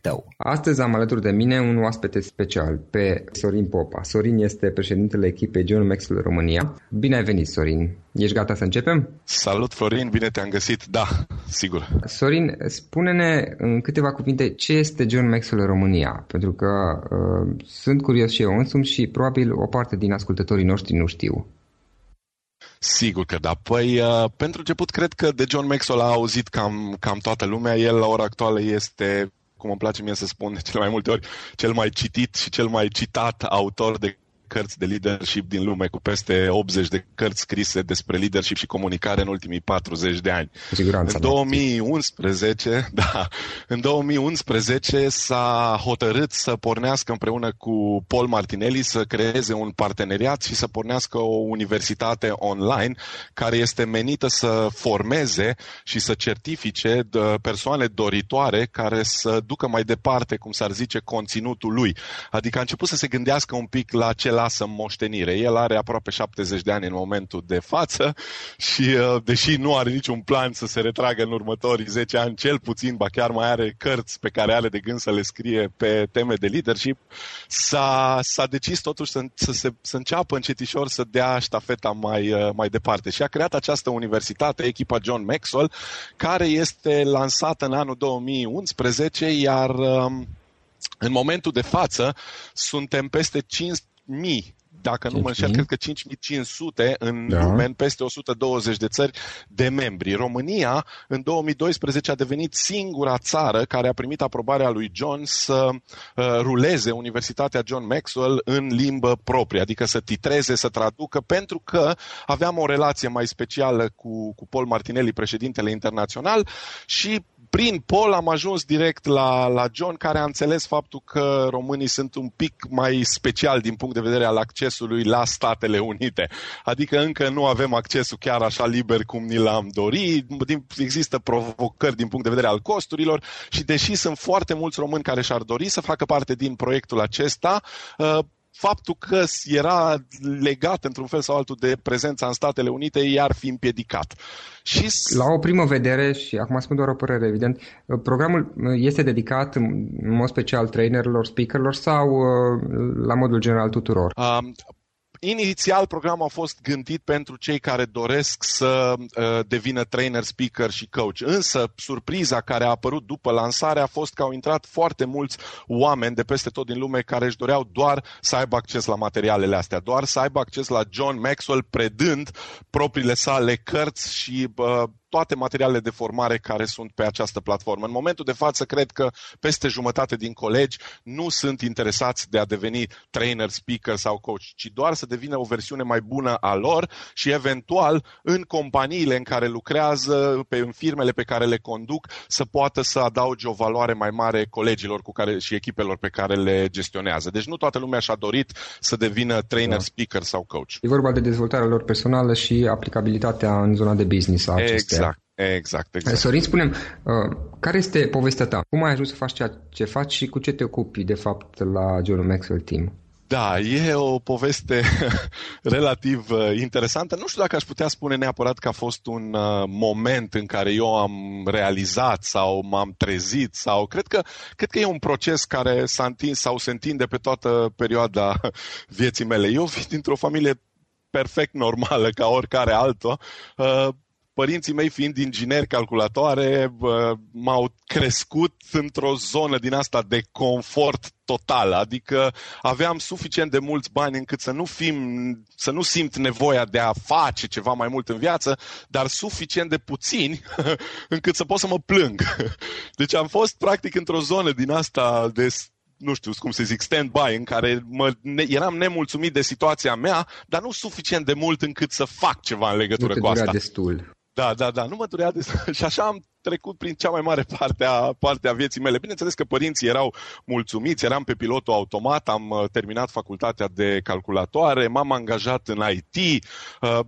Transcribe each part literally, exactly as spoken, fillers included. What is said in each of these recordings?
tău. Astăzi am alături de mine un oaspete special, pe Sorin Popa. Sorin este președintele echipei John Maxwell România. Bine ai venit, Sorin! Ești gata să începem? Salut, Florin! Bine te-am găsit! Da, sigur! Sorin, spune-ne în câteva cuvinte ce este John Maxwell România, pentru că uh, sunt curios și eu însumi și probabil o parte din ascultătorii noștri nu știu. Sigur că da. Păi, uh, pentru început, cred că de John Maxwell a auzit cam, cam toată lumea. El, la ora actuală, este, cum îmi place mie să spun de cele mai multe ori, cel mai citit și cel mai citat autor de cărți de leadership din lume, cu peste optzeci de cărți scrise despre leadership și comunicare în ultimii patruzeci de ani. Siguranța în două mii unsprezece, da, în două mii unsprezece s-a hotărât să pornească împreună cu Paul Martinelli să creeze un parteneriat și să pornească o universitate online care este menită să formeze și să certifice persoane doritoare care să ducă mai departe, cum s-ar zice, conținutul lui. Adică a început să se gândească un pic la ce lasă în moștenire. El are aproape șaptezeci de ani în momentul de față și deși nu are niciun plan să se retragă în următorii zece ani, cel puțin, ba chiar mai are cărți pe care are de gând să le scrie pe teme de leadership, s-a, s-a decis totuși să, să, să, să înceapă încetișor să dea ștafeta mai, mai departe. Și a creat această universitate, echipa John Maxwell, care este lansată în anul două mii unsprezece, iar în momentul de față suntem peste cinci mii, dacă nu mă înșel, cred că cinci mii cinci sute în lume, în peste o sută douăzeci de țări de membri. România în două mii doisprezece a devenit singura țară care a primit aprobarea lui John să ruleze Universitatea John Maxwell în limbă proprie, adică să titreze, să traducă, pentru că aveam o relație mai specială cu, cu Paul Martinelli, președintele internațional, și prin Paul am ajuns direct la, la John, care a înțeles faptul că românii sunt un pic mai special din punct de vedere al accesului la Statele Unite. Adică încă nu avem accesul chiar așa liber cum ni l-am dorit, există provocări din punct de vedere al costurilor și deși sunt foarte mulți români care și-ar dori să facă parte din proiectul acesta, faptul că era legat într-un fel sau altul de prezența în Statele Unite i-ar fi împiedicat. Și... La o primă vedere, și acum spun doar o părere evident, programul este dedicat în mod special trainerilor, speakerilor sau la modul general tuturor? Um... Inițial, programul a fost gândit pentru cei care doresc să uh, devină trainer, speaker și coach. Însă, surpriza care a apărut după lansare a fost că au intrat foarte mulți oameni de peste tot din lume care își doreau doar să aibă acces la materialele astea, doar să aibă acces la John Maxwell predând propriile sale cărți și... Uh, toate materialele de formare care sunt pe această platformă. În momentul de față, cred că peste jumătate din colegi nu sunt interesați de a deveni trainer, speaker sau coach, ci doar să devină o versiune mai bună a lor și eventual în companiile în care lucrează, pe, în firmele pe care le conduc, să poată să adauge o valoare mai mare colegilor cu care, și echipelor pe care le gestionează. Deci nu toată lumea și-a dorit să devină trainer, da. speaker sau coach. E vorba de dezvoltarea lor personală și aplicabilitatea în zona de business a acestea. Exact, exact, exact. Sorin, spune-mi, care este povestea ta? Cum ai ajuns să faci ceea ce faci și cu ce te ocupi, de fapt, la John Maxwell Team? Da, e o poveste relativ interesantă. Nu știu dacă aș putea spune neapărat că a fost un moment în care eu am realizat sau m-am trezit sau cred că, cred că e un proces care s-a întins sau se întinde pe toată perioada vieții mele. Eu vin dintr-o familie perfect normală, ca oricare altă. Părinții mei fiind ingineri calculatoare, m-au crescut într-o zonă din asta de confort total, adică aveam suficient de mulți bani încât să nu fim, să nu simt nevoia de a face ceva mai mult în viață, dar suficient de puțini încât să pot să mă plâng. Deci am fost practic într-o zonă din asta de... nu știu cum să zic, stand-by, în care mă, ne, eram nemulțumit de situația mea, dar nu suficient de mult încât să fac ceva în legătură cu asta. Nu te durea destul. Da, da, da, nu mă durea destul. Și așa am trecut prin cea mai mare parte a, parte a vieții mele. Bineînțeles că părinții erau mulțumiți, eram pe pilotul automat, am terminat facultatea de calculatoare, m-am angajat în I T,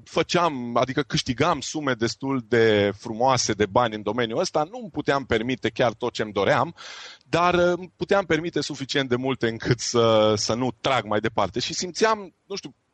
făceam, adică câștigam sume destul de frumoase de bani în domeniul ăsta, nu îmi puteam permite chiar tot ce îmi doream, dar îmi puteam permite suficient de multe încât să, să nu trag mai departe. Și simțeam, nu știu,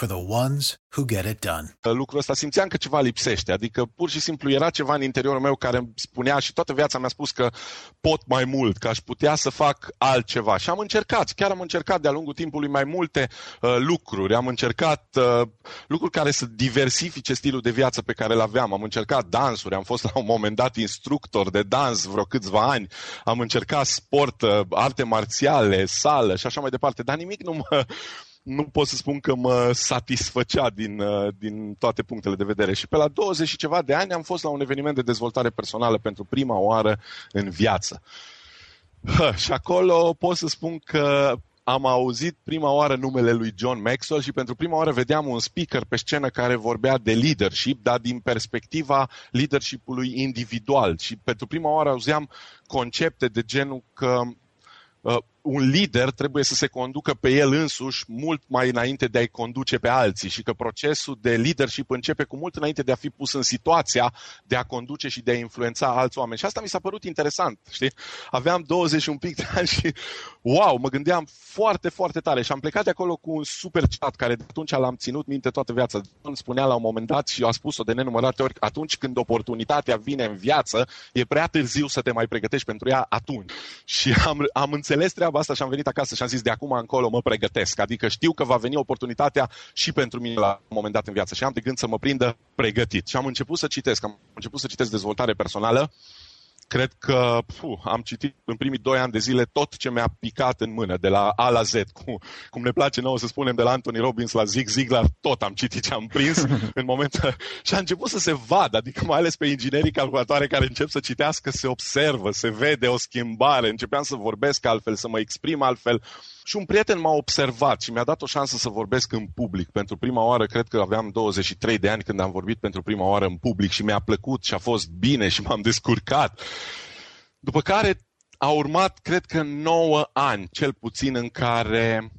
For the ones who get it done. Lucrul ăsta simțeam că ceva lipsește, adică pur și simplu era ceva în interiorul meu care îmi spunea și toată viața mi-a spus că pot mai mult, că aș putea să fac altceva. Și am încercat, chiar am încercat de-a lungul timpului mai multe uh, lucruri. Am încercat uh, lucruri care să diversifice stilul de viață pe care îl aveam. Am încercat dansuri, am fost la un moment dat instructor de dans vreo câțiva ani, am încercat sport, uh, arte marțiale, sală și așa mai departe, dar nimic nu mă... Nu pot să spun că mă satisfăcea din, din toate punctele de vedere. Și pe la douăzeci și ceva de ani am fost la un eveniment de dezvoltare personală pentru prima oară în viață. Hă, și acolo pot să spun că am auzit prima oară numele lui John Maxwell și pentru prima oară vedeam un speaker pe scenă care vorbea de leadership, dar din perspectiva leadership-ului individual. Și pentru prima oară auzeam concepte de genul că uh, un lider trebuie să se conducă pe el însuși mult mai înainte de a-i conduce pe alții și că procesul de leadership începe cu mult înainte de a fi pus în situația de a conduce și de a influența alți oameni. Și asta mi s-a părut interesant, știi? Aveam douăzeci și unu pic de ani și wow, mă gândeam foarte, foarte tare și am plecat de acolo cu un super chat care de atunci l-am ținut minte toată viața. Îmi spunea la un moment dat și eu a spus-o de nenumărate ori, atunci când oportunitatea vine în viață, e prea târziu să te mai pregătești pentru ea atunci. Și am, am înțeles treaba asta și am venit acasă și am zis de acum încolo mă pregătesc. Adică știu că va veni oportunitatea și pentru mine la un moment dat în viață și am de gând să mă prindă pregătit. Și am început să citesc, am început să citesc dezvoltare personală. Cred că puh, am citit în primii doi ani de zile tot ce mi-a picat în mână, de la A la Z, cum, cum ne place nouă să spunem, de la Anthony Robbins la Zig Ziglar, tot am citit ce am prins în momentul și a început să se vadă, adică mai ales pe inginerii calculatoare care încep să citească, se observă, se vede o schimbare, începeam să vorbesc altfel, să mă exprim altfel. Și un prieten m-a observat și mi-a dat o șansă să vorbesc în public. Pentru prima oară, cred că aveam douăzeci și trei de ani când am vorbit pentru prima oară în public și mi-a plăcut și a fost bine și m-am descurcat. După care a urmat, cred că, nouă ani, cel puțin, în care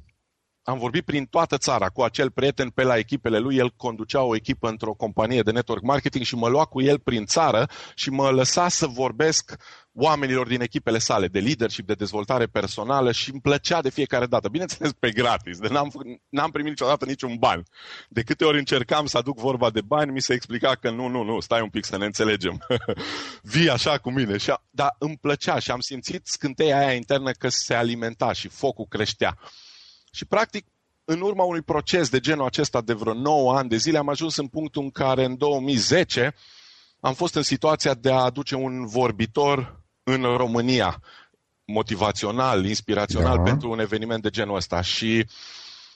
am vorbit prin toată țara cu acel prieten pe la echipele lui. El conducea o echipă într-o companie de network marketing și mă lua cu el prin țară și mă lăsa să vorbesc oamenilor din echipele sale, de leadership, de dezvoltare personală și îmi plăcea de fiecare dată. Bineînțeles, pe gratis, de n-am, n-am primit niciodată niciun ban. De câte ori încercam să aduc vorba de bani, mi se explica că nu, nu, nu, stai un pic să ne înțelegem. Vii așa cu mine. Și a, dar îmi plăcea și am simțit scânteia aia internă că se alimenta și focul creștea. Și practic, în urma unui proces de genul acesta de vreo nouă ani de zile, am ajuns în punctul în care în două mii zece am fost în situația de a aduce un vorbitor în România, motivațional, inspirațional, da, pentru un eveniment de genul ăsta. Și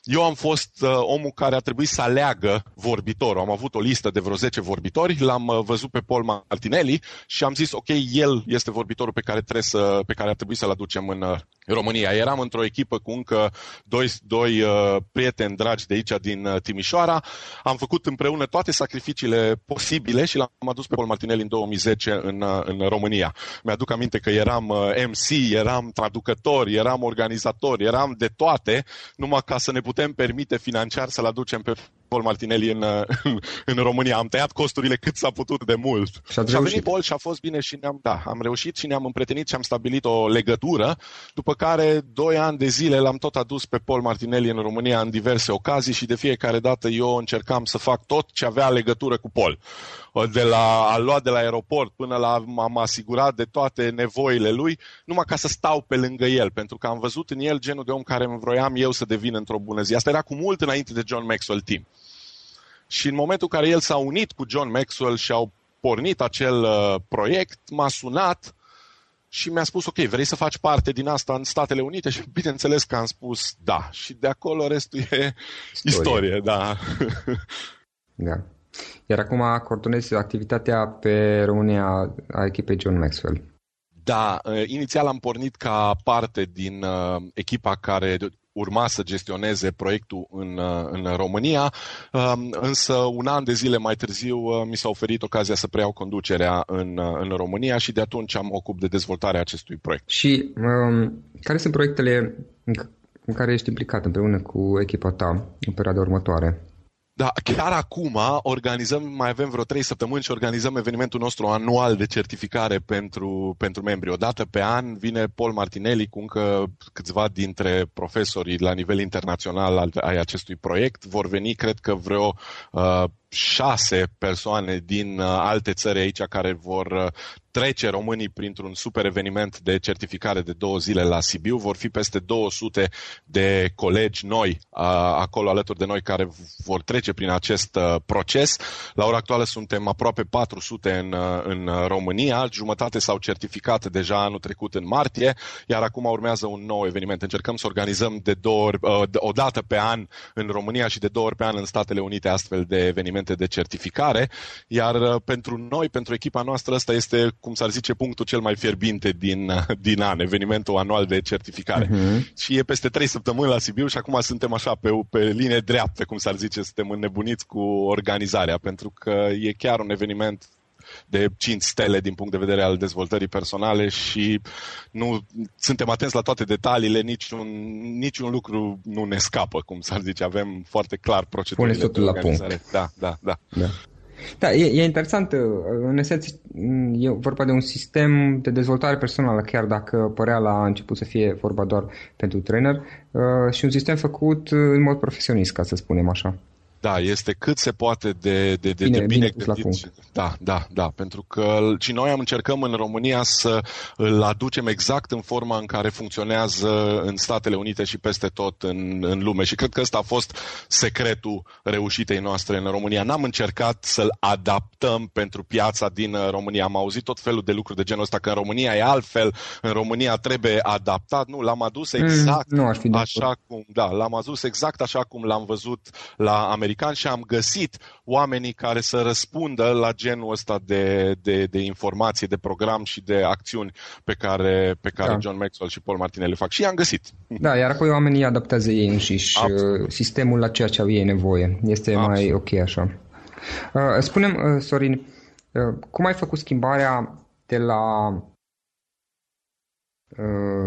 eu am fost uh, omul care a trebuit să aleagă vorbitorul. Am avut o listă de vreo zece vorbitori, l-am uh, văzut pe Paul Martinelli și am zis, ok, el este vorbitorul pe care, trebuie să, pe care ar trebui să-l aducem în uh, România. Eram într-o echipă cu încă doi, doi uh, prieteni dragi de aici, din uh, Timișoara. Am făcut împreună toate sacrificiile posibile și l-am adus pe Paul Martinelli în două mii zece în, uh, în România. Mi-aduc aminte că eram uh, M C, eram traducător, eram organizator, eram de toate, numai ca să ne putem putem permite financiar să-l aducem pe Paul Martinelli în, în, în România. Am tăiat costurile cât s-a putut de mult. Și a venit Paul și a fost bine și ne-am, da, am reușit și ne-am împrietenit și am stabilit o legătură, după care doi ani de zile l-am tot adus pe Paul Martinelli în România în diverse ocazii și de fiecare dată eu încercam să fac tot ce avea legătură cu Paul. De la a lua de la aeroport până la m-am asigurat de toate nevoile lui, numai ca să stau pe lângă el, pentru că am văzut în el genul de om care îmi vroiam eu să devin într-o bună zi. Asta era cu mult înainte de John Maxwell Team. Și în momentul în care el s-a unit cu John Maxwell și au pornit acel uh, proiect, m-a sunat și mi-a spus, ok, vrei să faci parte din asta în Statele Unite? Și bineînțeles că am spus da. Și de acolo restul e istorie, istorie da. Da. Iar acum coordonezi activitatea pe România a echipei John Maxwell. Da, uh, inițial am pornit ca parte din uh, echipa care urma să gestioneze proiectul în, în România, însă un an de zile mai târziu mi s-a oferit ocazia să preiau conducerea în, în România și de atunci am ocupat de dezvoltarea acestui proiect. Și um, care sunt proiectele în care ești implicat împreună cu echipa ta în perioada următoare? Da, chiar acum organizăm, mai avem vreo trei săptămâni și organizăm evenimentul nostru anual de certificare pentru, pentru membri. Odată pe an vine Paul Martinelli cu încă câțiva dintre profesorii la nivel internațional al, ai acestui proiect. Vor veni, cred că, vreo uh, șase persoane din uh, alte țări aici care vor uh, trece românii printr-un super eveniment de certificare de două zile la Sibiu. Vor fi peste două sute de colegi noi acolo alături de noi care vor trece prin acest proces. La ora actuală suntem aproape patru sute în, în România. Jumătate s-au certificat deja anul trecut în martie, iar acum urmează un nou eveniment. Încercăm să organizăm de două ori, o dată pe an în România și de două ori pe an în Statele Unite astfel de evenimente de certificare. Iar pentru noi, pentru echipa noastră, asta este cum s-ar zice, punctul cel mai fierbinte din, din an, evenimentul anual de certificare. Uh-huh. Și e peste trei săptămâni la Sibiu și acum suntem așa pe, pe linie dreaptă, cum s-ar zice, suntem înnebuniți cu organizarea, pentru că e chiar un eveniment de cinci stele din punct de vedere al dezvoltării personale și nu suntem atenți la toate detaliile, niciun, niciun lucru nu ne scapă, cum s-ar zice. Avem foarte clar procedurile de organizare. Puneți totul la punct. Da, da, da. da. Da, e, e interesant. În esență, e vorba de un sistem de dezvoltare personală, chiar dacă părea la început să fie vorba doar pentru trainer, și un sistem făcut în mod profesionist, ca să spunem așa. Da, este cât se poate de de, de bine, de bine, bine gândit. Da, da, da, pentru că și noi am încercăm în România să îl aducem exact în forma în care funcționează în Statele Unite și peste tot în, în lume. Și cred că ăsta a fost secretul reușitei noastre în România. N-am încercat să-l adaptăm pentru piața din România. Am auzit tot felul de lucruri de genul ăsta, că în România e altfel, în România trebuie adaptat. Nu, l-am adus exact mm, nu așa cum, da, l-am adus exact așa cum l-am văzut la America. Și am găsit oamenii care să răspundă la genul ăsta de, de, de informație, de program și de acțiuni pe care, pe care da. John Maxwell și Paul Martinelli le fac. Și i-am găsit. Da, iar apoi oamenii adaptează ei înșiși Absolut. sistemul la ceea ce au ei nevoie. Este Absolut. mai ok așa. Spune-mi, Sorin, cum ai făcut schimbarea de la,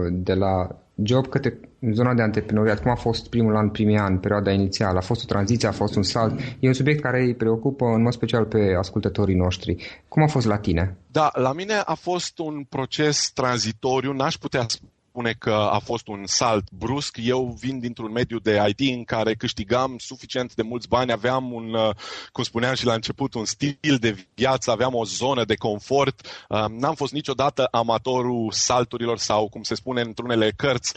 de la job către zona de antreprenoriat? Cum a fost primul an, primii ani, perioada inițială? A fost o tranziție, a fost un salt? E un subiect care îi preocupă în mod special pe ascultătorii noștri. Cum a fost la tine? Da, la mine a fost un proces tranzitoriu, n-aș putea spune că a fost un salt brusc. Eu vin dintr-un mediu de I T în care câștigam suficient de mulți bani, aveam un, cum spuneam și la început, un stil de viață, aveam o zonă de confort. N-am fost niciodată amatorul salturilor sau, cum se spune într-unele cărți,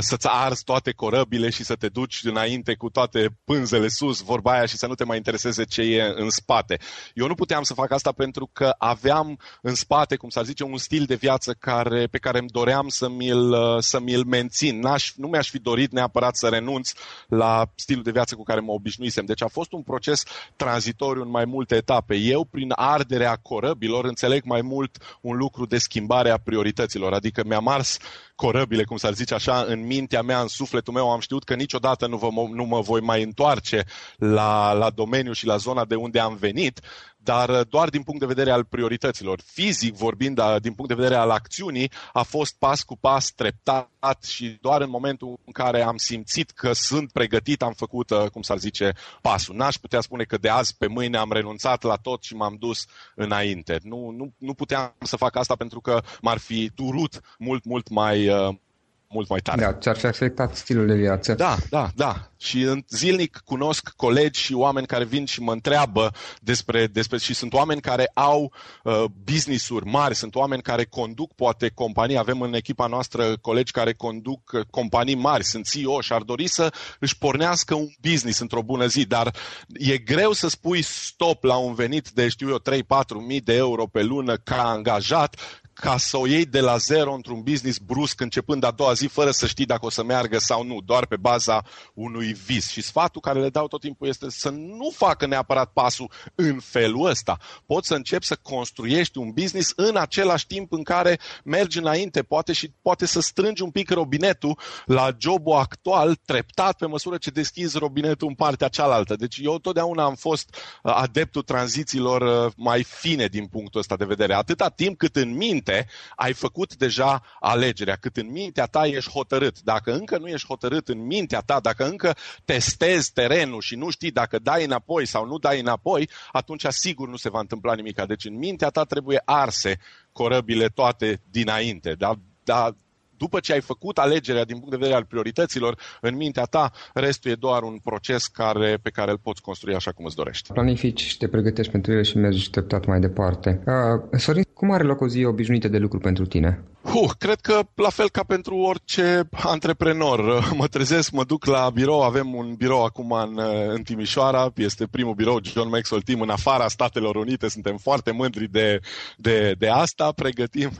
să-ți arzi toate corăbile și să te duci înainte cu toate pânzele sus, vorba aia, și să nu te mai intereseze ce e în spate. Eu nu puteam să fac asta pentru că aveam în spate, cum s-ar zice, un stil de viață care, pe care îmi doream să mi-l să mi-l mențin. N-aș, nu mi-aș fi dorit neapărat să renunț la stilul de viață cu care mă obișnuisem. Deci a fost un proces tranzitoriu în mai multe etape. Eu, prin arderea corăbilor, înțeleg mai mult un lucru de schimbare a priorităților. Adică mi-am ars corăbile, cum s-ar zice așa, în mintea mea, în sufletul meu, am știut că niciodată nu, vă, nu mă voi mai întoarce la, la domeniu și la zona de unde am venit, dar doar din punct de vedere al priorităților. Fizic vorbind, din punct de vedere al acțiunii, a fost pas cu pas, treptat, și doar în momentul în care am simțit că sunt pregătit, am făcut, cum s-ar zice, pasul. N-aș putea spune că de azi pe mâine am renunțat la tot și m-am dus înainte. Nu, nu, nu puteam să fac asta pentru că m-ar fi durut mult, mult mai mult mai tare. Da, ți-ar fi afectat stilul de viață. Da, da, da. Și zilnic cunosc colegi și oameni care vin și mă întreabă despre, despre și sunt oameni care au uh, business-uri mari, sunt oameni care conduc poate companii. Avem în echipa noastră colegi care conduc companii mari, sunt C E O și ar dori să își pornească un business într-o bună zi, dar e greu să spui stop la un venit de, știu eu, trei patru mii de euro pe lună ca angajat, ca să o iei de la zero într-un business brusc, începând a doua zi, fără să știi dacă o să meargă sau nu, doar pe baza unui vis. Și sfatul care le dau tot timpul este să nu facă neapărat pasul în felul ăsta. Poți să începi să construiești un business în același timp în care mergi înainte, poate și poate să strângi un pic robinetul la jobul actual, treptat, pe măsură ce deschizi robinetul în partea cealaltă. Deci eu totdeauna am fost adeptul tranzițiilor mai fine din punctul ăsta de vedere. Atâta timp cât în minte ai făcut deja alegerea, cât în mintea ta ești hotărât. Dacă încă nu ești hotărât în mintea ta, dacă încă testezi terenul și nu știi dacă dai înapoi sau nu dai înapoi, atunci sigur nu se va întâmpla nimic. Deci în mintea ta trebuie arse corăbile toate dinainte. Dar da, după ce ai făcut alegerea din punct de vedere al priorităților, în mintea ta, restul e doar un proces care, pe care îl poți construi așa cum îți dorești. Planifici și te pregătești pentru ele și mergi treptat mai departe. Uh, Sorin, cum are loc o zi obișnuită de lucru pentru tine? Uh, cred că la fel ca pentru orice antreprenor. Mă trezesc, mă duc la birou, avem un birou acum în, în Timișoara, este primul birou John Maxwell Team în afara Statelor Unite, suntem foarte mândri de, de, de asta, pregătim,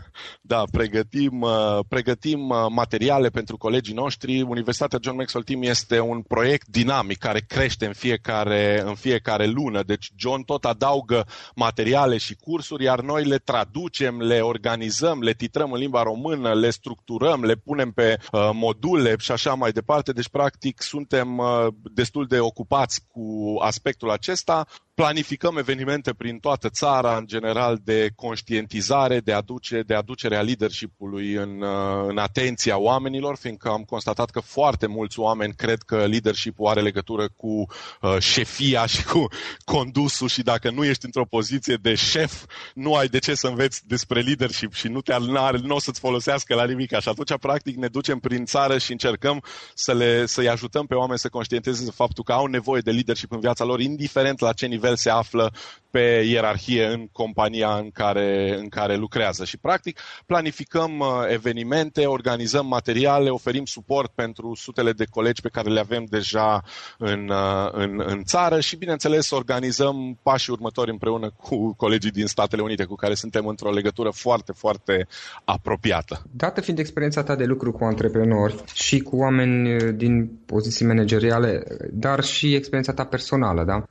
da, pregătim, pregătim materiale pentru colegii noștri. Universitatea John Maxwell Team este un proiect dinamic care crește în fiecare, în fiecare lună, deci John tot adaugă materiale și cursuri, iar noi le traducem, le organizăm, le titrăm în limba română, le structurăm, le punem pe uh, module și așa mai departe. Deci, practic, suntem uh, destul de ocupați cu aspectul acesta. Planificăm evenimente prin toată țara, în general, de conștientizare, de, aduce, de aducerea leadership-ului în, în atenția oamenilor, fiindcă am constatat că foarte mulți oameni cred că leadership-ul are legătură cu uh, șefia și cu condusul și dacă nu ești într-o poziție de șef, nu ai de ce să înveți despre leadership și nu, te, nu o să-ți folosească la nimic. Și atunci, practic, ne ducem prin țară și încercăm să le, să-i ajutăm pe oameni să conștientizeze faptul că au nevoie de leadership în viața lor, indiferent la ce nivel se află pe ierarhie în compania în care, în care lucrează. Și practic planificăm evenimente, organizăm materiale, oferim suport pentru sutele de colegi pe care le avem deja în, în, în țară și bineînțeles organizăm pașii următori împreună cu colegii din Statele Unite cu care suntem într-o legătură foarte, foarte apropiată. Dată fiind experiența ta de lucru cu antreprenori și cu oameni din poziții manageriale, dar și experiența ta personală, da?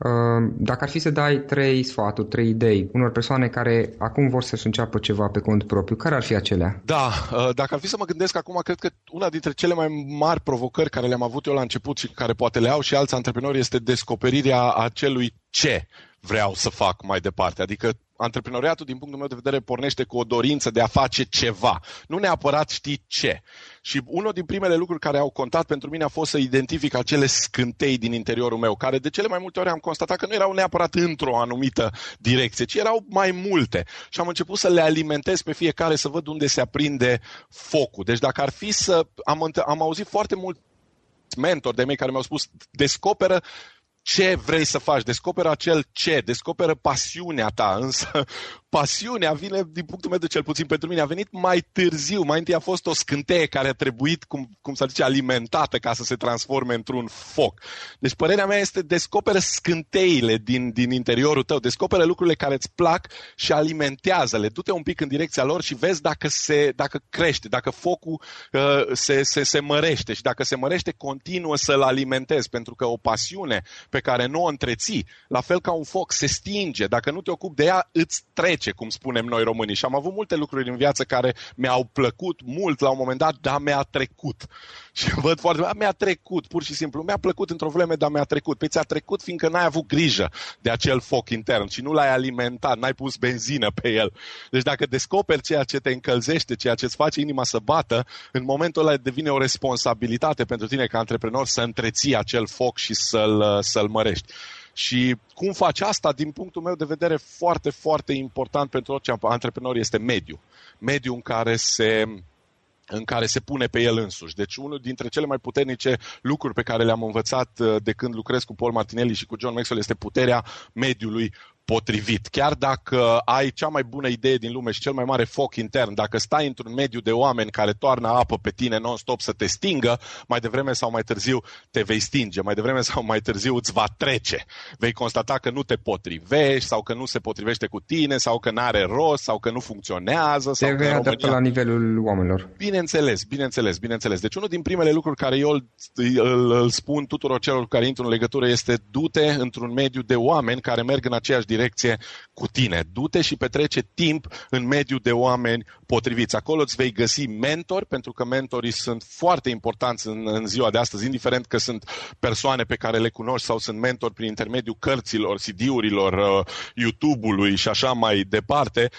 Dacă ar fi să dai trei sfaturi, trei idei unor persoane care acum vor să-și înceapă ceva pe cont propriu, care ar fi acelea? Da, dacă ar fi să mă gândesc acum, cred că una dintre cele mai mari provocări care le-am avut eu la început și care poate le au și alți antreprenori este descoperirea acelui ce vreau să fac mai departe. Adică antreprenoriatul, din punctul meu de vedere, pornește cu o dorință de a face ceva. Nu neapărat știi ce. Și unul din primele lucruri care au contat pentru mine a fost să identific acele scântei din interiorul meu, care de cele mai multe ori am constatat că nu erau neapărat într-o anumită direcție, ci erau mai multe. Și am început să le alimentez pe fiecare, să văd unde se aprinde focul. Deci dacă ar fi să... Am, am auzit foarte mulți mentori de mei care mi-au spus, descoperă ce vrei să faci, descoperă acel ce, descoperă pasiunea ta, însă pasiunea vine, din punctul meu de cel puțin pentru mine, a venit mai târziu, mai întâi a fost o scânteie care a trebuit, cum, cum să zice, alimentată ca să se transforme într-un foc. Deci părerea mea este descoperă scânteile din, din interiorul tău, descoperă lucrurile care îți plac și alimentează-le, du-te un pic în direcția lor și vezi dacă, se, dacă crește, dacă focul uh, se, se, se mărește și dacă se mărește, continuă să-l alimentezi, pentru că o pasiune pe care nu o întreții, la fel ca un foc, se stinge. Dacă nu te ocupi de ea, îți trece, cum spunem noi românii. Și am avut multe lucruri în viață care mi-au plăcut mult la un moment dat, dar mi-a trecut. Și văd foarte mult, mi-a trecut, pur și simplu. Mi-a plăcut într-o vreme, dar mi-a trecut. Păi ți-a trecut fiindcă n-ai avut grijă de acel foc intern și nu l-ai alimentat, n-ai pus benzină pe el. Deci dacă descoperi ceea ce te încălzește, ceea ce îți face inima să bată, în momentul ăla devine o responsabilitate pentru tine ca antreprenor să întreții acel foc și să-l să-l mărești. Și cum faci asta, din punctul meu de vedere, foarte, foarte important pentru orice antreprenor este mediul. Mediul în care se... în care se pune pe el însuși. Deci unul dintre cele mai puternice lucruri pe care le-am învățat de când lucrez cu Paul Martinelli și cu John Maxwell este puterea mediului potrivit. Chiar dacă ai cea mai bună idee din lume și cel mai mare foc intern, dacă stai într-un mediu de oameni care toarnă apă pe tine non-stop să te stingă, mai devreme sau mai târziu te vei stinge, mai devreme sau mai târziu îți va trece. Vei constata că nu te potrivești sau că nu se potrivește cu tine sau că n-are rost sau că nu funcționează. Te vei adapta la nivelul oamenilor. Bineînțeles, bineînțeles, bineînțeles. Deci unul din primele lucruri care eu îl, îl, îl spun tuturor celor care intră în legătură este du-te într-un mediu de oameni care merg în aceeași direcție cu tine. Du-te și petrece timp în mediul de oameni potriviți. Acolo îți vei găsi mentori, pentru că mentorii sunt foarte importanți în, în ziua de astăzi, indiferent că sunt persoane pe care le cunoști sau sunt mentori prin intermediul cărților, C D-urilor, YouTube-ului și așa mai departe.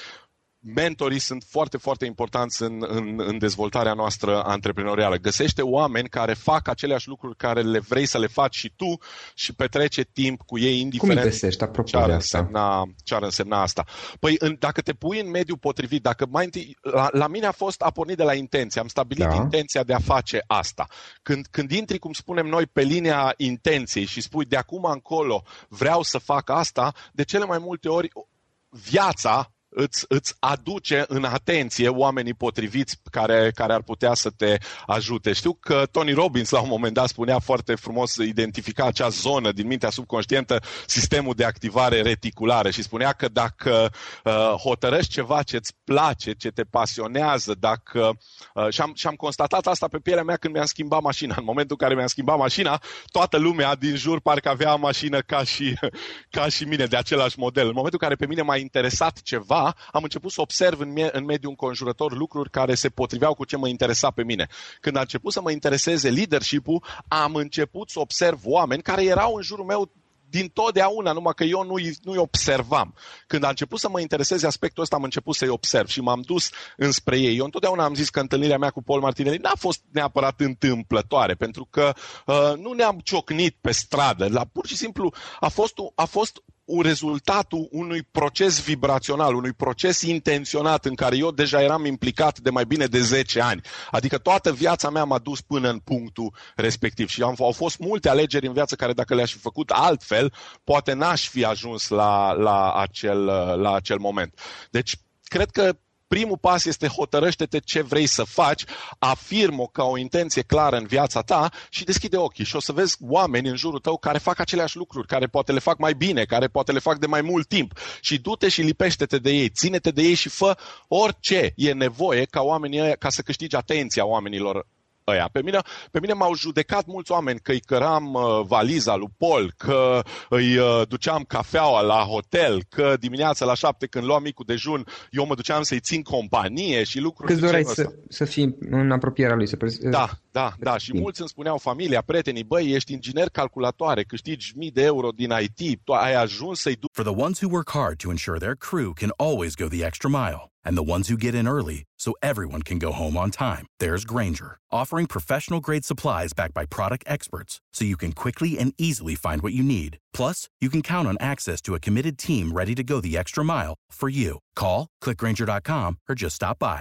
Mentorii sunt foarte, foarte importanți în, în, în dezvoltarea noastră antreprenorială. Găsește oameni care fac aceleași lucruri care le vrei să le faci și tu și petrece timp cu ei, indiferent. Cum găsești, apropo, ce ar însemna, ce ar însemna asta? Păi în, dacă te pui în mediul potrivit, dacă mai întâi, la, la mine a fost a pornit de la intenție, am stabilit da. intenția de a face asta. Când, când intri, cum spunem noi, pe linia intenției și spui de acum încolo vreau să fac asta, de cele mai multe ori viața îți, îți aduce în atenție oamenii potriviți care, care ar putea să te ajute. Știu că Tony Robbins la un moment dat spunea foarte frumos, identifica acea zonă din mintea subconștientă, sistemul de activare reticulară, și spunea că dacă uh, hotărăști ceva ce îți place, ce te pasionează, dacă uh, și, am, și am constatat asta pe pielea mea când mi-am schimbat mașina. În momentul în care mi-am schimbat mașina, toată lumea din jur parcă avea mașină ca și, ca și mine, de același model. În momentul în care pe mine m-a interesat ceva, am început să observ în, mie, în mediul înconjurător lucruri care se potriveau cu ce mă interesa pe mine. Când a început să mă intereseze leadership-ul, am început să observ oameni care erau în jurul meu din totdeauna, numai că eu nu-i, nu-i observam. Când a început să mă intereseze aspectul ăsta, am început să-i observ și m-am dus înspre ei. Eu întotdeauna am zis că întâlnirea mea cu Paul Martinelli n-a fost neapărat întâmplătoare, pentru că uh, nu ne-am ciocnit pe stradă. La, pur și simplu a fost, a fost un rezultatul unui proces vibrațional, unui proces intenționat în care eu deja eram implicat de mai bine de zece ani. Adică toată viața mea m-a dus până în punctul respectiv și am, au fost multe alegeri în viață care, dacă le-aș fi făcut altfel, poate n-aș fi ajuns la, la, acel, la acel moment. Deci, cred că primul pas este: hotărăște-te ce vrei să faci, afirm-o ca o intenție clară în viața ta și deschide ochii și o să vezi oameni în jurul tău care fac aceleași lucruri, care poate le fac mai bine, care poate le fac de mai mult timp, și du-te și lipește-te de ei, ține-te de ei și fă orice e nevoie ca oamenii ăia, ca să câștigi atenția oamenilor ăia. Pe mine, pe mine m-au judecat mulți oameni că îi căram uh, valiza lui Paul, că îi uh, duceam cafeaua la hotel, că dimineața la șapte, când luam micul dejun, eu mă duceam să-i țin companie și lucruri. Că-ți doreai să, să fii în apropierea lui. Să prez... Da, da, da. Și mulți îmi spuneau, familia, prietenii, băi, ești inginer calculatoare, câștigi mii de euro din I T, tu ai ajuns să-i duci. For the ones who work hard to ensure their crew can always go the extra mile. And the ones who get in early so everyone can go home on time. There's Grainger, offering professional-grade supplies backed by product experts so you can quickly and easily find what you need. Plus, you can count on access to a committed team ready to go the extra mile for you. Call, click Grainger dot com, or just stop by.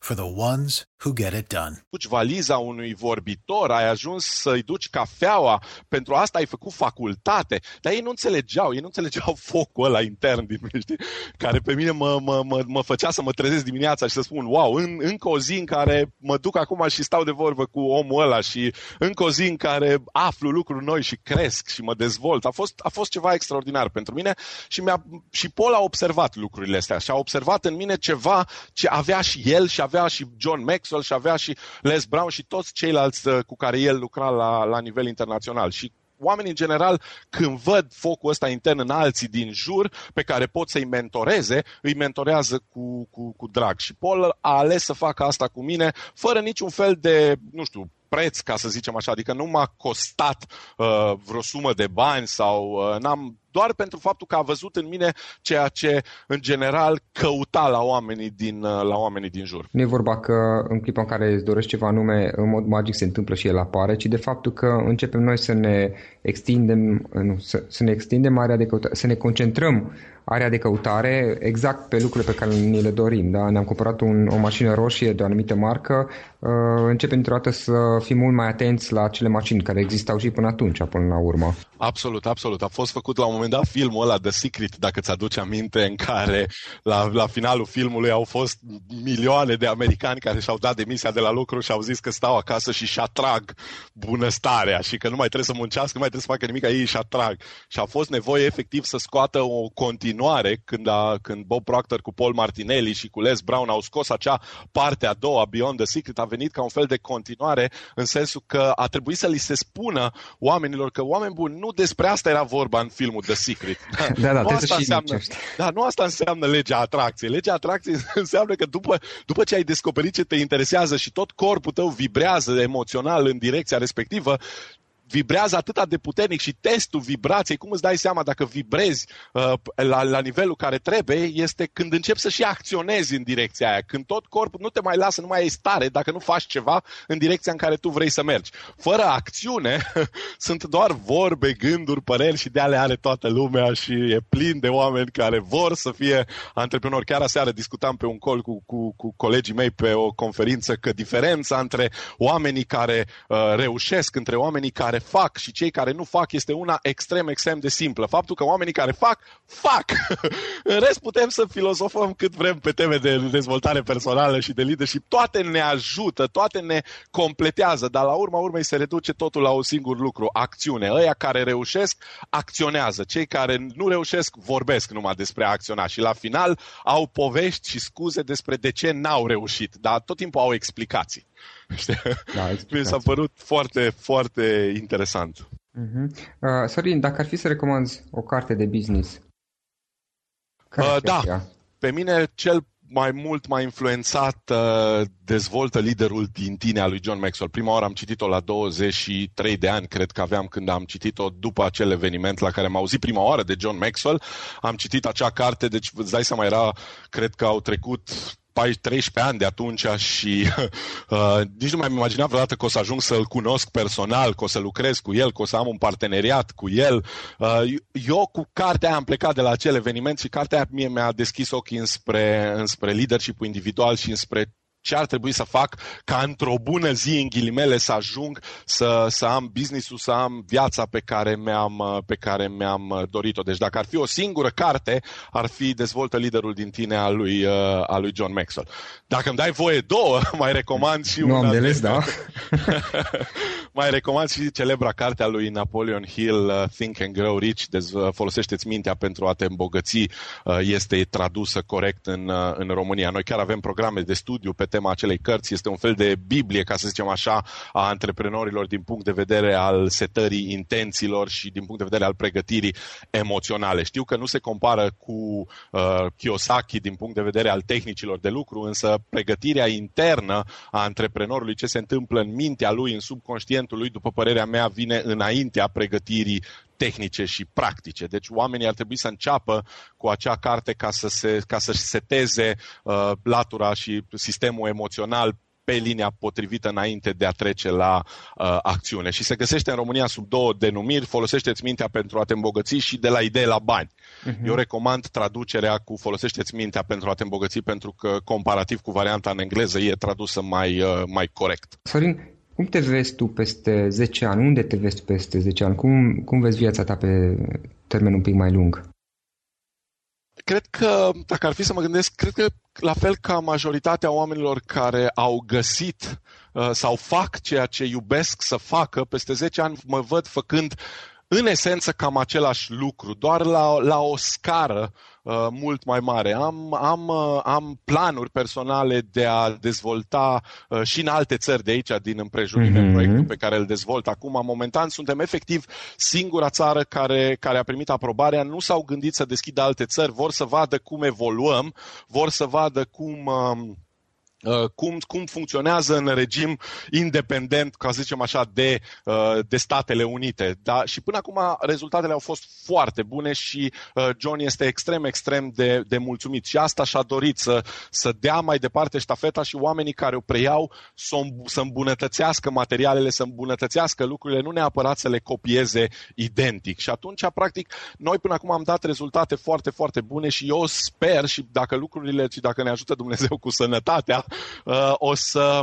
for the ones who get it done. Duci valiza unui vorbitor, ai ajuns să-i duci cafeaua, pentru asta ai făcut facultate, dar ei nu înțelegeau, ei nu înțelegeau focul ăla intern din mine, știi? Care pe mine mă, mă, mă, mă făcea să mă trezesc dimineața și să spun, wow, în, încă o zi în care mă duc acum și stau de vorbă cu omul ăla și încă o zi în care aflu lucruri noi și cresc și mă dezvolt. A fost, a fost ceva extraordinar pentru mine și, mi-a, și Paul a observat lucrurile astea și a observat în mine ceva ce avea și el și avea și John Maxwell și avea și Les Brown și toți ceilalți cu care el lucra la, la nivel internațional. Și oamenii, în general, când văd focul ăsta intern în alții din jur, pe care pot să-i mentoreze, îi mentorează cu, cu, cu drag. Și Paul a ales să facă asta cu mine, fără niciun fel de, nu știu, preț, ca să zicem așa. Adică nu m-a costat uh, vreo sumă de bani sau uh, n-am... doar pentru faptul că a văzut în mine ceea ce, în general, căuta la oamenii din, la oamenii din jur. Nu e vorba că în clipa în care îți dorești ceva anume, în mod magic se întâmplă și el apare, ci de faptul că începem noi să ne extindem, nu, să, să ne extindem area de căutare, să ne concentrăm area de căutare exact pe lucrurile pe care ni le dorim. Da? Ne-am cumpărat un, o mașină roșie de o anumită marcă, începem într-o dată să fim mult mai atenți la acele mașini care existau și până atunci, până la urmă. Absolut, absolut. A fost făcut la un moment dat filmul ăla The Secret, dacă ți-aduce aminte, în care la, la finalul filmului au fost milioane de americani care și-au dat demisia de la lucru și au zis că stau acasă și și atrag bunăstarea și că nu mai trebuie să muncească, nu mai trebuie să facă nimic, ei și atrag. Și a fost nevoie efectiv să scoată o continuare când, a, când Bob Proctor cu Paul Martinelli și cu Les Brown au scos acea parte a doua, Beyond The Secret, a venit ca un fel de continuare în sensul că a trebuit să li se spună oamenilor că, oameni buni, nu despre asta era vorba în filmul The Secret. Da, da, nu, asta înseamnă, da, nu asta înseamnă legea atracției. Legea atracției înseamnă că după, după ce ai descoperit ce te interesează și tot corpul tău vibrează emoțional în direcția respectivă, vibrează atât de puternic și testul vibrației, cum îți dai seama dacă vibrezi uh, la, la nivelul care trebuie, este când începi să și acționezi în direcția aia, când tot corpul nu te mai lasă, nu mai ai stare dacă nu faci ceva în direcția în care tu vrei să mergi. Fără acțiune sunt doar vorbe, gânduri, păreri și de alea are toată lumea și e plin de oameni care vor să fie antreprenori. Chiar aseară discutam pe un call cu, cu, cu colegii mei pe o conferință că diferența între oamenii care uh, reușesc, între oamenii care care fac și cei care nu fac este una extrem, extrem de simplă. Faptul că oamenii care fac, fac! În rest putem să filozofăm cât vrem pe teme de dezvoltare personală și de leadership. Toate ne ajută, toate ne completează, dar la urma urmei se reduce totul la un singur lucru, acțiune. Ăia care reușesc, acționează. Cei care nu reușesc, vorbesc numai despre a acționa și la final au povești și scuze despre de ce n-au reușit, dar tot timpul au explicații. Da, mi s-a părut foarte, foarte interesant. Uh-huh. uh, Sorin, dacă ar fi să recomanzi o carte de business, uh, da, ea? Pe mine cel mai mult m-a influențat uh, Dezvoltă liderul din tine a lui John Maxwell. Prima oară am citit-o la douăzeci și trei de ani, cred că aveam când am citit-o după acel eveniment la care am auzit prima oară de John Maxwell. Am citit acea carte, deci îți dai seama, era, cred că au trecut treisprezece ani de atunci și uh, nici nu mi-am imaginat vreodată că o să ajung să-l cunosc personal, că o să lucrez cu el, că o să am un parteneriat cu el. Uh, eu cu cartea aia am plecat de la acel eveniment și cartea aia mie mi-a deschis ochii înspre, înspre leadership-ul individual și înspre ce ar trebui să fac ca într-o bună zi, în ghilimele, să ajung să, să am business-ul, să am viața pe care mi-am, pe care mi-am dorit-o. Deci dacă ar fi o singură carte, ar fi Dezvoltă liderul din tine a lui, a lui John Maxwell. Dacă îmi dai voie două, mai recomand și nu una. Nu am da. Mai recomand și celebra carte a lui Napoleon Hill, Think and Grow Rich, deci folosește-ți mintea pentru a te îmbogăți, este tradusă corect în, în România. Noi chiar avem programe de studiu pe tema acelei cărți, este un fel de Biblie, ca să zicem așa, a antreprenorilor din punct de vedere al setării intențiilor și din punct de vedere al pregătirii emoționale. Știu că nu se compară cu uh, Kiyosaki din punct de vedere al tehnicilor de lucru, însă pregătirea internă a antreprenorului, ce se întâmplă în mintea lui, în subconștientul lui, după părerea mea, vine înaintea pregătirii tehnice și practice. Deci oamenii ar trebui să înceapă cu acea carte ca, să se, ca să-și seteze uh, latura și sistemul emoțional pe linia potrivită înainte de a trece la uh, acțiune. Și se găsește în România sub două denumiri, Folosește-ți mintea pentru a te îmbogăți și De la idei la bani. Uh-huh. Eu recomand traducerea cu Folosește-ți mintea pentru a te îmbogăți, pentru că comparativ cu varianta în engleză e tradusă mai, uh, mai corect. Sorin, cum te vezi tu peste zece ani? Unde te vezi tu peste zece ani? Cum, cum vezi viața ta pe termen un pic mai lung? Cred că, dacă ar fi să mă gândesc, cred că la fel ca majoritatea oamenilor care au găsit uh, sau fac ceea ce iubesc să facă, peste zece ani mă văd făcând în esență cam același lucru, doar la, la o scară uh, mult mai mare. Am, am, uh, am planuri personale de a dezvolta uh, și în alte țări de aici, din împrejurime, mm-hmm. proiectul pe care îl dezvolt acum. Momentan suntem efectiv singura țară care, care a primit aprobarea. Nu s-au gândit să deschidă alte țări, vor să vadă cum evoluăm, vor să vadă cum... Uh, Cum, cum funcționează în regim independent, ca să zicem așa, de, de Statele Unite. Da? Și până acum rezultatele au fost foarte bune și John este extrem, extrem de, de mulțumit. Și asta și-a dorit să, să dea mai departe ștafeta și oamenii care o preiau să îmbunătățească materialele, să îmbunătățească lucrurile, nu neapărat să le copieze identic. Și atunci, practic, noi până acum am dat rezultate foarte, foarte bune și eu sper, și dacă lucrurile, și dacă ne ajută Dumnezeu cu sănătatea, Uh, o să,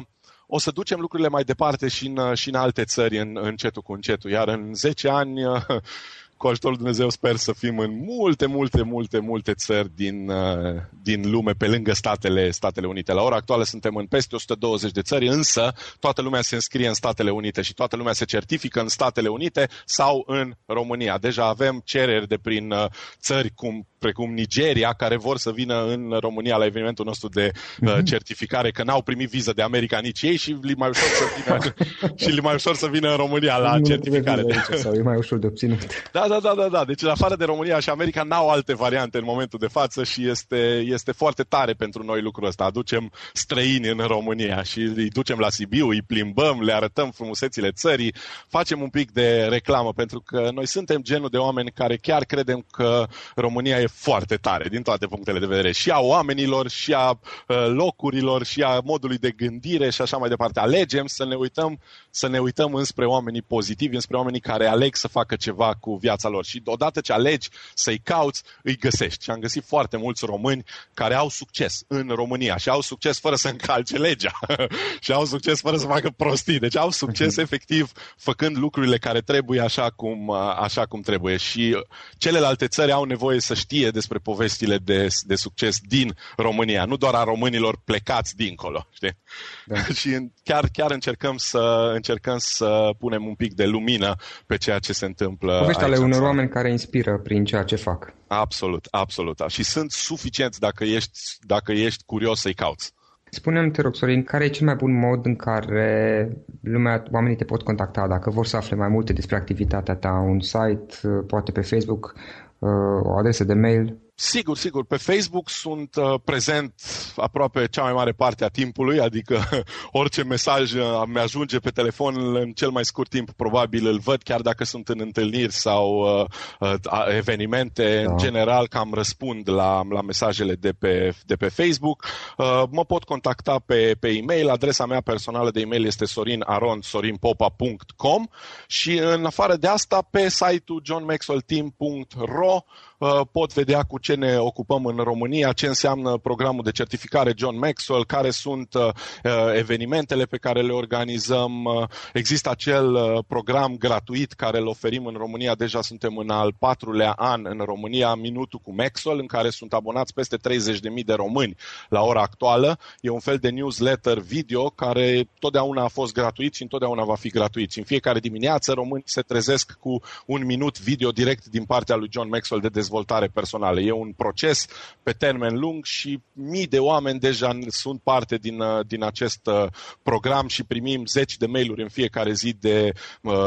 o să ducem lucrurile mai departe și în, și în alte țări, în, încetul cu încetul. Iar în zece ani, uh, cu ajutorul Dumnezeu, sper să fim în multe, multe, multe, multe țări din, uh, din lume, pe lângă Statele, Statele Unite. La ora actuală suntem în peste o sută douăzeci de țări, însă toată lumea se înscrie în Statele Unite și toată lumea se certifică în Statele Unite sau în România. Deja avem cereri de prin uh, țări cum precum Nigeria, care vor să vină în România la evenimentul nostru de uh, certificare, că n-au primit viză de America nici ei și li mai ușor să vină, și li mai ușor să vină în România la nu certificare. Aici, sau e mai ușor de obținut. Da, da, da, da, da. Deci în afară de România și America n-au alte variante în momentul de față și este, este foarte tare pentru noi lucrul ăsta. Aducem străini în România și îi ducem la Sibiu, îi plimbăm, le arătăm frumusețile țării, facem un pic de reclamă, pentru că noi suntem genul de oameni care chiar credem că România e foarte tare din toate punctele de vedere, și a oamenilor, și a locurilor, și a modului de gândire și așa mai departe. Alegem să ne uităm, să ne uităm înspre oamenii pozitivi, înspre oamenii care aleg să facă ceva cu viața lor. Și odată ce alegi să-i cauți, îi găsești. Și am găsit foarte mulți români care au succes în România și au succes fără să încalce legea și au succes fără să facă prostii. Deci au succes efectiv făcând lucrurile care trebuie așa cum, așa cum trebuie. Și celelalte țări au nevoie să știe despre povestile de, de succes din România, nu doar a românilor plecați dincolo. Știi? Da. Și chiar, chiar încercăm, să, încercăm să punem un pic de lumină pe ceea ce se întâmplă. Povești ale unor oameni care inspiră prin ceea ce fac. Absolut, absolut. Și sunt suficienți dacă ești, dacă ești curios să-i cauți. Spune-mi, te rog, Sorin, care e cel mai bun mod în care lumea, oamenii te pot contacta dacă vor să afle mai multe despre activitatea ta? Un site, poate pe Facebook, o adresă de mail? Sigur, sigur. Pe Facebook sunt uh, prezent aproape cea mai mare parte a timpului, adică orice mesaj uh, mi-ajunge pe telefon în cel mai scurt timp, probabil îl văd, chiar dacă sunt în întâlniri sau uh, uh, evenimente. Da. În general, cam răspund la, la mesajele de pe, de pe Facebook. Uh, mă pot contacta pe, pe e-mail. Adresa mea personală de e-mail este sorin arond sorin popa punct com și în afară de asta pe site-ul john maxwell team punct ro pot vedea cu ce ne ocupăm în România, ce înseamnă programul de certificare John Maxwell, care sunt evenimentele pe care le organizăm. Există acel program gratuit care îl oferim în România, deja suntem în al patrulea an în România, Minutul cu Maxwell, în care sunt abonați peste treizeci de mii de români la ora actuală. E un fel de newsletter video care totdeauna a fost gratuit și întotdeauna va fi gratuit. Și în fiecare dimineață românii se trezesc cu un minut video direct din partea lui John Maxwell de dezvoltare dezvoltare personală. E un proces pe termen lung și mii de oameni deja sunt parte din, din acest program și primim zeci de mail-uri în fiecare zi de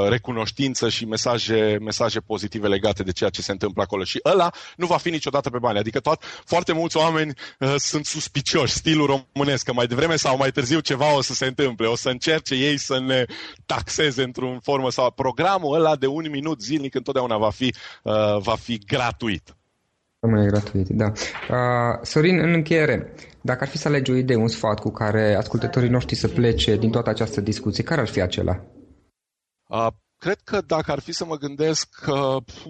recunoștință și mesaje, mesaje pozitive legate de ceea ce se întâmplă acolo. Și ăla nu va fi niciodată pe bani. Adică tot, foarte mulți oameni uh, sunt suspicioși, stilul românesc, că mai devreme sau mai târziu ceva o să se întâmple, o să încerce ei să ne taxeze într-un formă sau programul ăla de un minut zilnic întotdeauna va fi, uh, va fi gratuit. Rămâne gratuit, da. Uh, Sorin, în încheiere, dacă ar fi să alegi o idee, un sfat cu care ascultătorii noștri să plece din toată această discuție, care ar fi acela? Uh, cred că dacă ar fi să mă gândesc, uh, pf,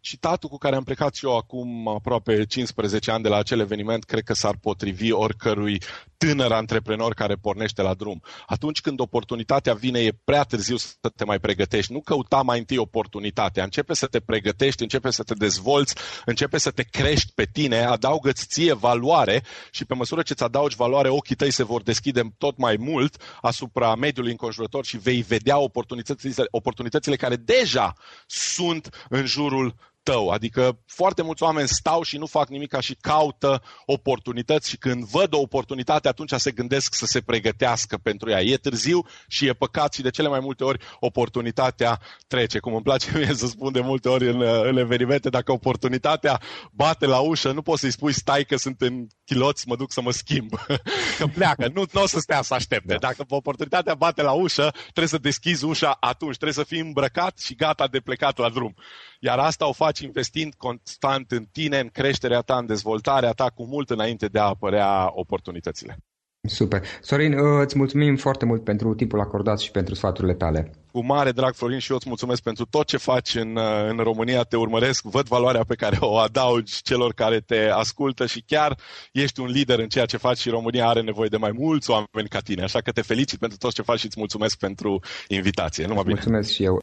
citatul cu care am plecat și eu acum aproape cincisprezece ani de la acel eveniment, cred că s-ar potrivi oricărui tânăr antreprenor care pornește la drum. Atunci când oportunitatea vine, e prea târziu să te mai pregătești. Nu căuta mai întâi oportunitatea. Începe să te pregătești, începe să te dezvolți, începe să te crești pe tine, adaugă-ți ție valoare și pe măsură ce îți adaugi valoare, ochii tăi se vor deschide tot mai mult asupra mediului înconjurător și vei vedea oportunitățile, oportunitățile care deja sunt în jurul tău. Adică foarte mulți oameni stau și nu fac nimica și caută oportunități și când văd o oportunitate, atunci se gândesc să se pregătească pentru ea. E târziu și e păcat și de cele mai multe ori oportunitatea trece. Cum îmi place mie să spun de multe ori în, în evenimente, dacă oportunitatea bate la ușă, nu poți să-i spui stai că sunt în chiloți, mă duc să mă schimb. Că pleacă, nu, nu o să stea să aștepte. Dacă oportunitatea bate la ușă, trebuie să deschizi ușa atunci, trebuie să fii îmbrăcat și gata de plecat la drum. Iar asta o faci investind constant în tine, în creșterea ta, în dezvoltarea ta, cu mult înainte de a apărea oportunitățile. Super. Sorin, îți mulțumim foarte mult pentru timpul acordat și pentru sfaturile tale. Cu mare drag, Florin, și eu îți mulțumesc pentru tot ce faci în, în România. Te urmăresc, văd valoarea pe care o adaugi celor care te ascultă și chiar ești un lider în ceea ce faci și România are nevoie de mai mulți oameni ca tine. Așa că te felicit pentru tot ce faci și îți mulțumesc pentru invitație. Numai bine. Mulțumesc și eu.